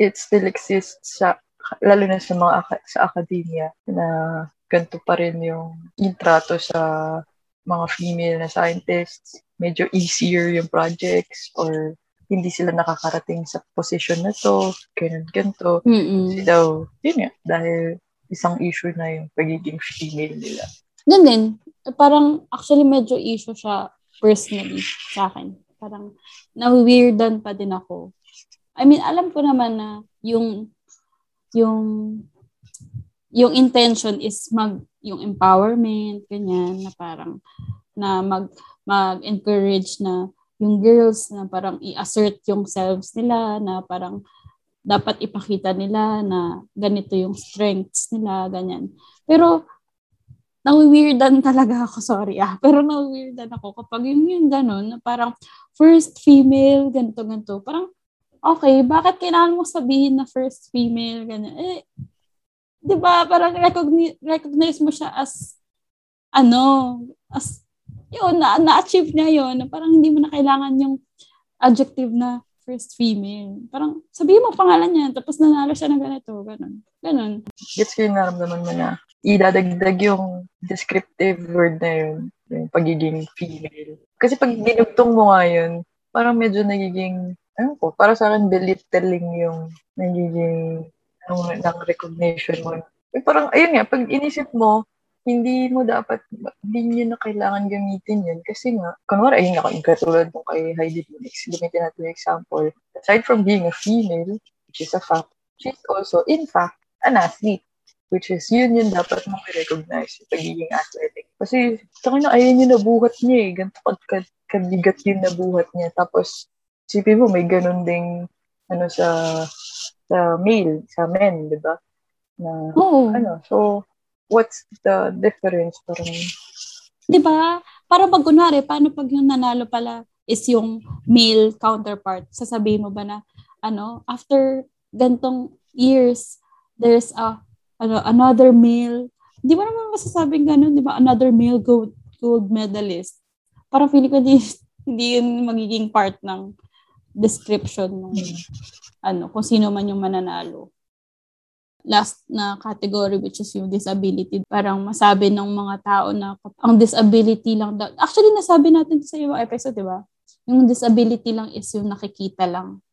it still exists sa lalo na sa mga sa academia na ganito pa rin yung intrato sa mga female na scientists. Medyo easier yung projects or hindi sila nakakarating sa position na to, ganun-ganto. Kasi daw, yun nga, dahil isang issue na yung pagiging female nila. Ganun din. Parang actually medyo issue siya personally sa akin. Parang nawi-weirdan pa din ako. I mean, alam ko naman na yung yung yung intention is mag yung empowerment ganyan na parang na mag mag-encourage na yung girls na parang i-assert yung selves nila na parang dapat ipakita nila na ganito yung strengths nila ganyan pero nawi-weirdan talaga ako sorry ah pero nawi-weirdan ako kapag yung yung ganun na parang first female ganito ganito parang okay, bakit kailangan mo sabihin na first female, ganyan? Eh, di ba, parang recogni- recognize mo siya as, ano, as, yun, na- na-achieve niya yun, parang hindi mo na kailangan yung adjective na first female. Parang, sabihin mo pangalan niya, tapos nanalo siya ng ganito, ganun, ganun. Gets ko yung naramdaman mo na, idadagdag yung descriptive word na yun, yung pagiging female. Kasi pag dinugtong mo nga yun, parang medyo nagiging, ayun po, para sa akin, belittling yung nagiging, anong, ng recognition mo. Eh, parang, ayun nga, pag inisip mo, hindi mo dapat, hindi nyo na kailangan gamitin yun. Kasi nga, kunwari, ayun nga, yung katulad mo kay Heidi Phoenix, gamitin natin yung example. Aside from being a female, which is a fact, she's also, in fact, an athlete. Which is, yun yun dapat mong i-recognize yung pagiging athletic. Kasi, sa akin na, ayun yung nabuhat niya eh. Ganito kabigat yung nabuhat niya. Tapos, sipin mo, may ganun ding ano sa sa male, sa men, di ba? Na, oh. Ano, so, what's the difference? Parang, di ba? Parang pag kunwari, paano pag yung nanalo pala is yung male counterpart? Sasabihin mo ba na, ano, after gantong years, there's a, ano, another male. Di ba naman masasabing ganun, di ba? Another male gold, gold medalist. Parang feeling ko di, hindi yun magiging part ng description ng ano kung sino man yung mananalo. Last na category which is yung disability. Parang masabi ng mga tao na ang disability lang daw. Actually nasabi natin sa ibang episode, di ba? Yung disability lang is yung nakikita lang.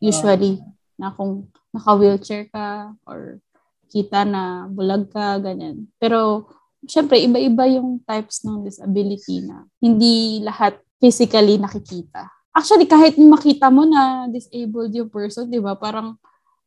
Usually na kung naka-wheelchair ka or kita na bulag ka ganyan. Pero syempre iba-iba yung types ng disability na hindi lahat physically nakikita. Actually, kahit makita mo na disabled yung person, di ba? Parang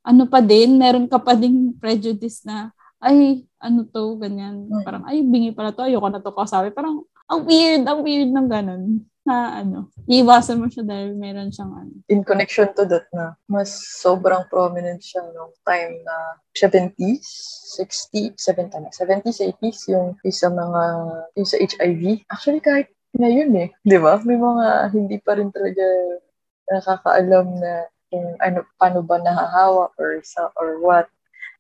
ano pa din, meron ka pa ding prejudice na, ay, ano to, ganyan. Parang, ay, bingi pala to, ayoko na to kasabi. Parang, ang weird, ang weird ng ganun. na ano, iiwasan mo siya dahil meron siyang ano. In connection to that na, mas sobrang prominent siya nung time na seventies, sixties, seventies, eighties, yung isa mga, yung sa H I V. Actually, kahit na yun eh, di ba? May mga hindi pa rin talaga nakakaalam na kung ano, paano ba nahahawa or sa, or what.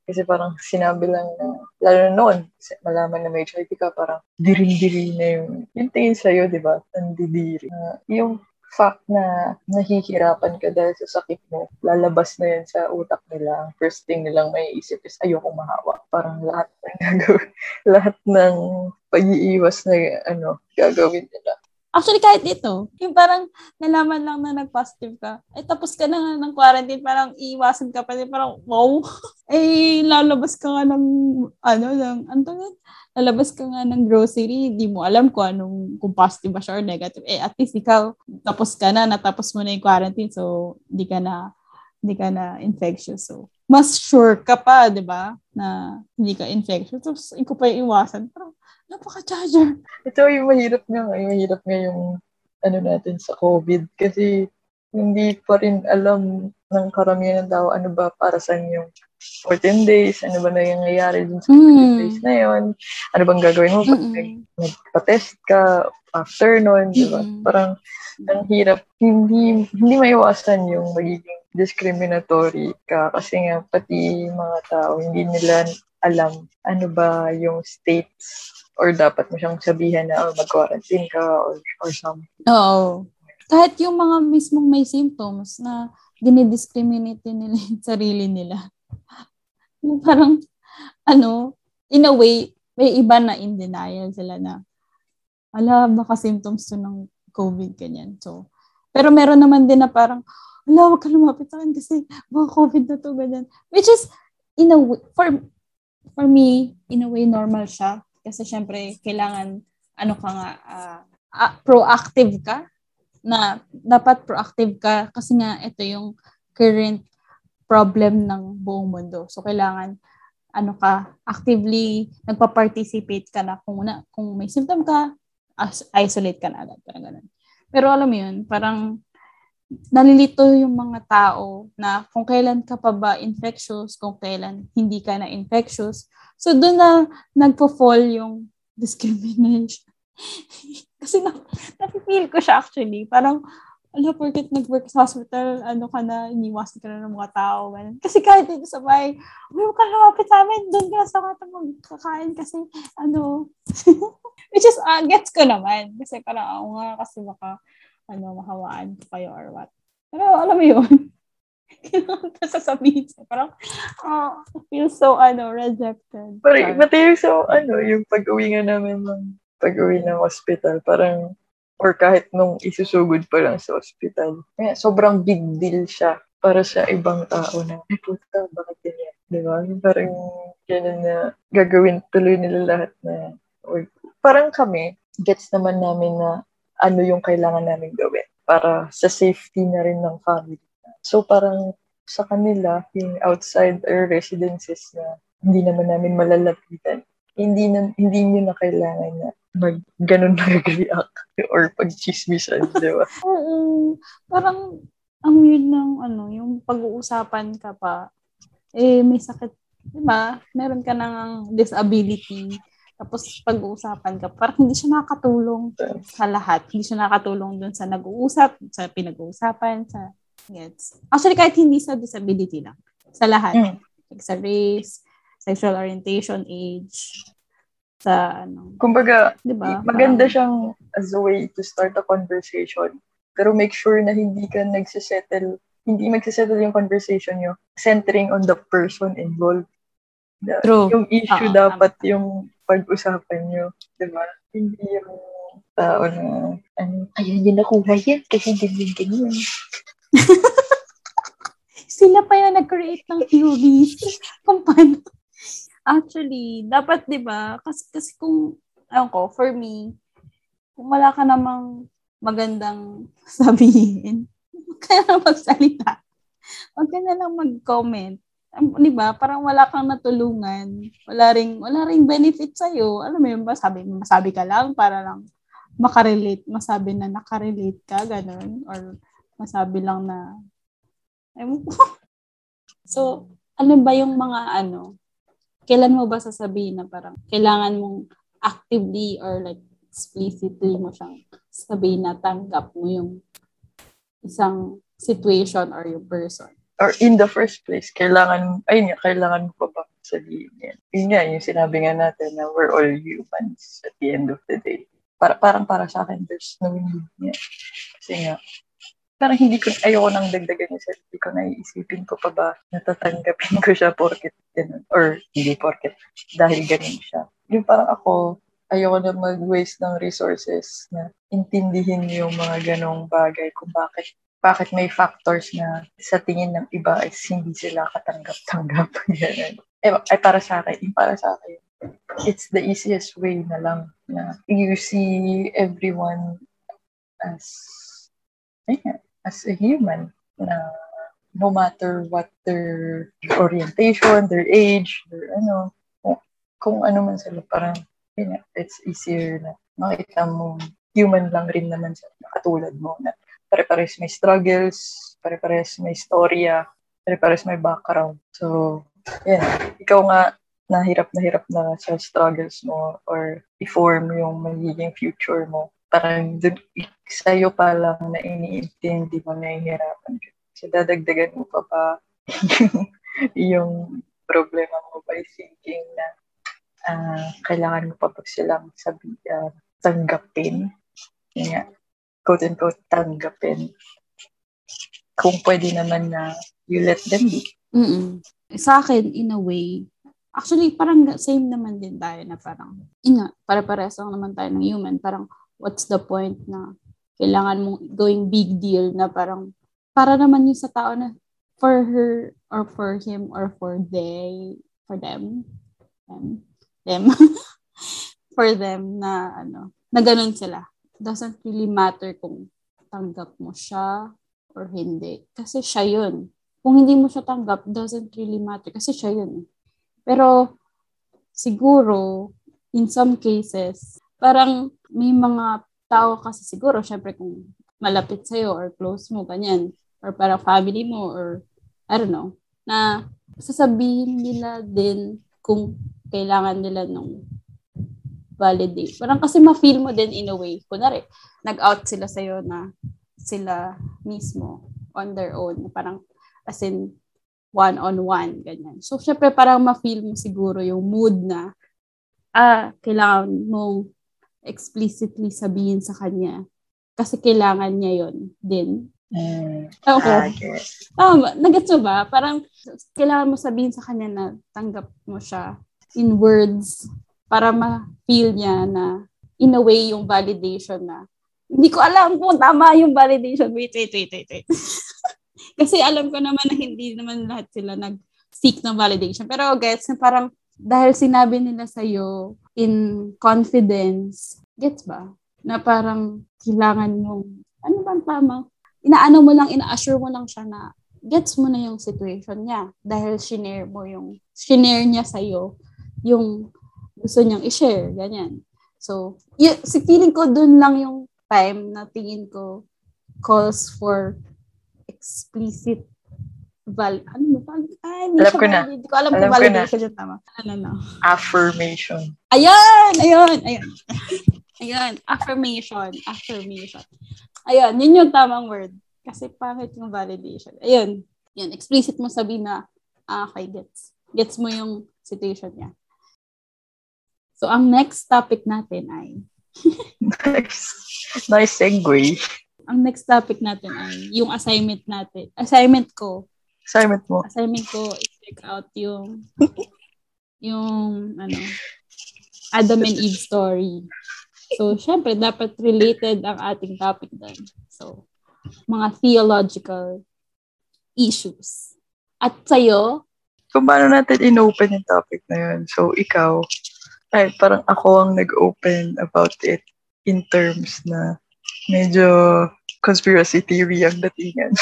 Kasi parang sinabi lang na, lalo noon, kasi malaman na may H I V ka, parang diring-diring na yung, yung tingin sa'yo, di ba? Nandidiri. Uh, yung fact na nahihirapan ka dahil sa sakit mo, lalabas na yan sa utak nila. First thing nilang may isip is, ayokong mahawa. Parang lahat ng gagawin, lahat ng pag-iiwas na ano, gagawin nila. Actually, kahit dito, yung parang nalaman lang na nag-positive ka, ay tapos ka na ng quarantine, parang iiwasan ka pa din, parang wow, ay lalabas ka nga ng, ano, ng, ano, lalabas ka nga ng grocery, hindi mo alam kung anong, kung positive ba siya or negative, eh at least ikaw, tapos ka na, natapos mo na yung quarantine, so hindi ka na, hindi ka na infectious, so mas sure ka pa, di ba, na hindi ka infectious, tapos ikaw pa yung iwasan, parang, napaka-charger. Ito yung mahirap nga. Yung mahirap nga yung ano natin sa COVID. Kasi hindi pa rin alam ng karamihan ng tao ano ba para saan yung fourteen days. Ano ba na yung nangyayari dun sa fourteen days na yon? Ano bang gagawin mo? Mm-hmm. Nagpa-test ka after nun. Diba? Mm-hmm. Parang ang hirap. Hindi, hindi maiwasan yung magiging discriminatory ka. Kasi nga pati mga tao hindi nila alam ano ba yung states or dapat mo siyang sabihan na oh, mag-quarantine ka or, or something. Oo. Kahit yung mga mismong may symptoms na dinidiscriminate nila yung sarili nila. Parang, ano, in a way, may iba na in denial sila na, ala, baka symptoms to ng COVID, ganyan. So, pero meron naman din na parang, ala, wag ka lumapit sa akin kasi baka COVID na to, ganyan. Which is, in a way, for, for me, in a way, normal siya. Kasi syempre, kailangan, ano ka nga, uh, uh, proactive ka. Na, dapat proactive ka. Kasi nga, ito yung current problem ng buong mundo. So, kailangan, ano ka, actively, nagpa-participate ka na. Kung, una, kung may symptom ka, as, isolate ka na agad. Parang ganun. Pero alam mo yun, parang, nalilito yung mga tao na kung kailan ka pa ba infectious, kung kailan hindi ka na infectious. So, doon na nagpo-fall yung discrimination. Kasi na, napipil ko siya actually. Parang, ala, porket nag-work sa hospital, ano ka na, iniwasan ka na ng mga tao. Man. Kasi kahit dito sa bahay, huwag ka lumapit namin, doon ka sa katang magkakain kasi, ano, which is, uh, gets ko naman. Kasi parang, ako nga, kasi baka, ano, mahawaan ko kayo or what. Pero, alam mo yun. Kailangan ka sasabihin siya. Parang, oh, I feel so, ano, rejected. Parang, pati yung so, ano, yung pag-uwi nga namin ng, pag-uwi ng hospital, parang, or kahit nung isusugod pa lang sa hospital. Eh, sobrang big deal siya para sa ibang tao na, ay, puta, bakit din yan? Diba? Parang, yan na, gagawin tuloy nila lahat na, or, parang kami, gets naman namin na, ano yung kailangan namin gawin para sa safety na rin ng family. So, parang sa kanila, yung outside or residences na hindi naman namin malalapitan, hindi na, hindi nyo na kailangan na mag, ganun mag-react or pag-chismisan, di ba? Oo. Parang, ang weird ng, ano, yung pag-uusapan ka pa, eh, may sakit, di ba? Meron ka ng disability. Tapos, pag-uusapan ka, parang hindi siya nakakatulong sa lahat. Hindi siya nakakatulong dun sa nag-uusap, sa pinag-uusapan, sa gets. Actually, kahit hindi sa disability lang. Sa lahat. Mm. Like sa race, sexual orientation, age, sa ano. Kumbaga, diba? Maganda siyang as a way to start a conversation. Pero make sure na hindi ka nagsisettle, hindi magsisettle yung conversation nyo, centering on the person involved. The, yung issue Oo, dapat tama. Yung pag-usapan nyo, di ba? Hindi yung tao na, ano, ayun yun nakuha yan, kasi ganyan, ganyan. Sila pa yung nag-create ng theories. Kung paano. Actually, dapat, di ba? Kasi, kasi kung, ayun ko, for me, kung wala ka namang magandang sabihin, huwag ka na magsalita. Huwag ka na lang mag-comment. Di ba? Parang wala kang natulungan. Wala ring, wala ring benefit sa'yo. Alam mo yun ba? Sabi, masabi ka lang para lang makarelate, masabi na nakarelate ka, ganun, or masabi lang na, ayun po. So, ano ba yung mga ano, kailan mo ba sasabihin na parang kailangan mong actively or like explicitly mo siyang sabihin na tanggap mo yung isang situation or yung person? Or in the first place, kailangan, ayun nga, kailangan mo pa ba sabihin yan? Yun nga, yung sinabi nga natin na we're all humans at the end of the day. Para, parang para sa akin, there's no need niya. Kasi nga, parang hindi ko, ayoko nang dagdagan niya. Hindi ko naiisipin ko pa ba natatanggapin ko siya porket ganun. Or hindi porket, dahil ganun siya. Yung parang ako, ayoko na mag-waste ng resources na intindihin yung mga ganong bagay kung bakit bakit may factors na sa tingin ng iba ay hindi sila katanggap-tanggap. Ganun. Eh, ay para sa akin, para sa akin. It's the easiest way na lang na you see everyone as yeah, as a human na no matter what their orientation, their age, their ano, kung ano man sila, parang yeah, it's easier na makita mo human lang rin naman sila katulad mo na pare-pares may struggles, pare-pares may storya, pare-pares may background. So yeah, ikaw nga nahirap na hirap na sa struggles mo or i-form yung magiging future mo. Parang sa'yo pa lang na iniintindi mo nahihirapan. So, dadagdagan mo pa pa yung problema mo by thinking na uh, kailangan mo pa pa silang sabi, uh, tanggapin. Yeah. Quote and quote, tanggapin. Kung pwede naman na you let them be. Mm-mm. Sa akin, in a way, actually, parang same naman din tayo na parang, ina, para-pares lang naman tayo ng human. Parang, what's the point na kailangan mong going big deal na parang, para naman yung sa tao na for her or for him or for they, for them, them, them, for them na ano, na ganun sila. Doesn't really matter kung tanggap mo siya or hindi. Kasi siya yun. Kung hindi mo siya tanggap, doesn't really matter. Kasi siya yun. Pero siguro, in some cases, parang may mga tao kasi siguro, syempre kung malapit sa'yo or close mo, ganyan, or parang family mo, or I don't know, na sasabihin nila din kung kailangan nila nung validate. Parang kasi ma-feel mo din in a way. Kunwari, nag-out sila sa'yo na sila mismo on their own. Parang as in, one-on-one, ganyan. So, syempre, parang ma-feel mo siguro yung mood na ah, kailangan mong explicitly sabihin sa kanya kasi kailangan niya yun din. Mm, okay. okay. Tama. Nag-gets mo ba? Parang kailangan mo sabihin sa kanya na tanggap mo siya in words para ma-feel niya na in a way yung validation na hindi ko alam kung tama yung validation. Wait, wait, wait, wait, wait. Kasi alam ko naman na hindi naman lahat sila nag-seek ng validation. Pero gets na parang dahil sinabi nila sa'yo in confidence, gets ba? Na parang kailangan mong, ano bang tama? Inaano mo lang, ina-assure mo lang siya na gets mo na yung situation niya. Dahil shinare mo yung, shinare niya sa'yo yung gusto niyang ishare, ganyan. So, y- si feeling ko dun lang yung time na tingin ko calls for explicit val ano ba? Ay, alam ko na. Hindi ko alam kung validation yun tama. Ano na? Affirmation. Ayun! Ayun! Ayun! Ayun! Affirmation. Affirmation. Ayun. Yun yung tamang word. Kasi pangit yung validation. Ayun. Yun. Explicit mo sabi na ah, okay, gets. Gets mo yung situation niya. So, ang next topic natin ay nice. Nice segue. Ang next topic natin ay yung assignment natin. Assignment ko. Assignment mo. Assignment ko is check out yung yung ano Adam and Eve story. So, syempre, dapat related ang ating topic doon. So, mga theological issues. At sa'yo? So, paano natin in-open yung topic na yun? So, ikaw, ay, parang ako ang nag-open about it in terms na medyo conspiracy theory ang datingan.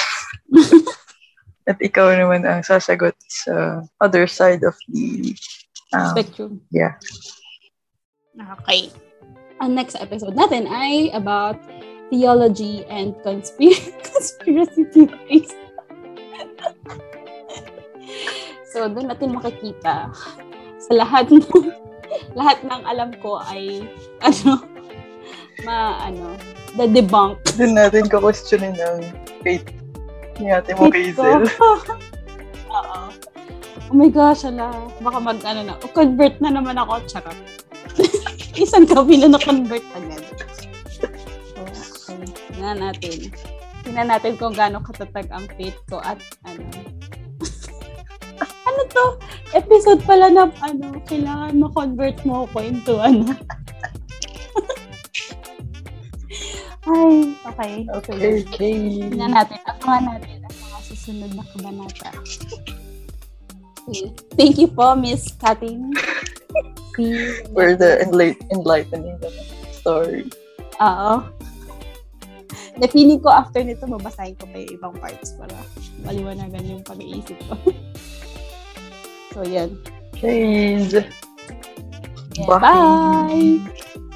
At ikaw naman ang sasagot sa other side of the um, spectrum. Yeah. Okay. ang next episode natin ay about theology and conspiracy, conspiracy theories. So, doon natin makikita sa lahat ng lahat ng alam ko ay ano ma ano the debunk. Doon natin ko-questionin ang faith ni Ate Mo Hazel. Oo. Oh my gosh, ala, baka mag ano na, convert na naman ako, charot. Isang gabi na na-convert agad. So, okay. Tingnan natin. Tingnan natin kung gaano katatag ang faith ko at ano. Ano to? Episode pala na ano, kailangan ma-convert mo ako into ano. Ay, okay. Okay. Okay. Tingnan natin. Abangan natin ang mga susunod na kabanata. Okay. Thank you po, Miss Kating. For the enlight- enlightening story. Oo. Napiling ko after nito, mabasahin ko pa yung ibang parts para maliwanagan yung pag-iisip ko. So, yan. Cheers! Yeah, bye! Bye!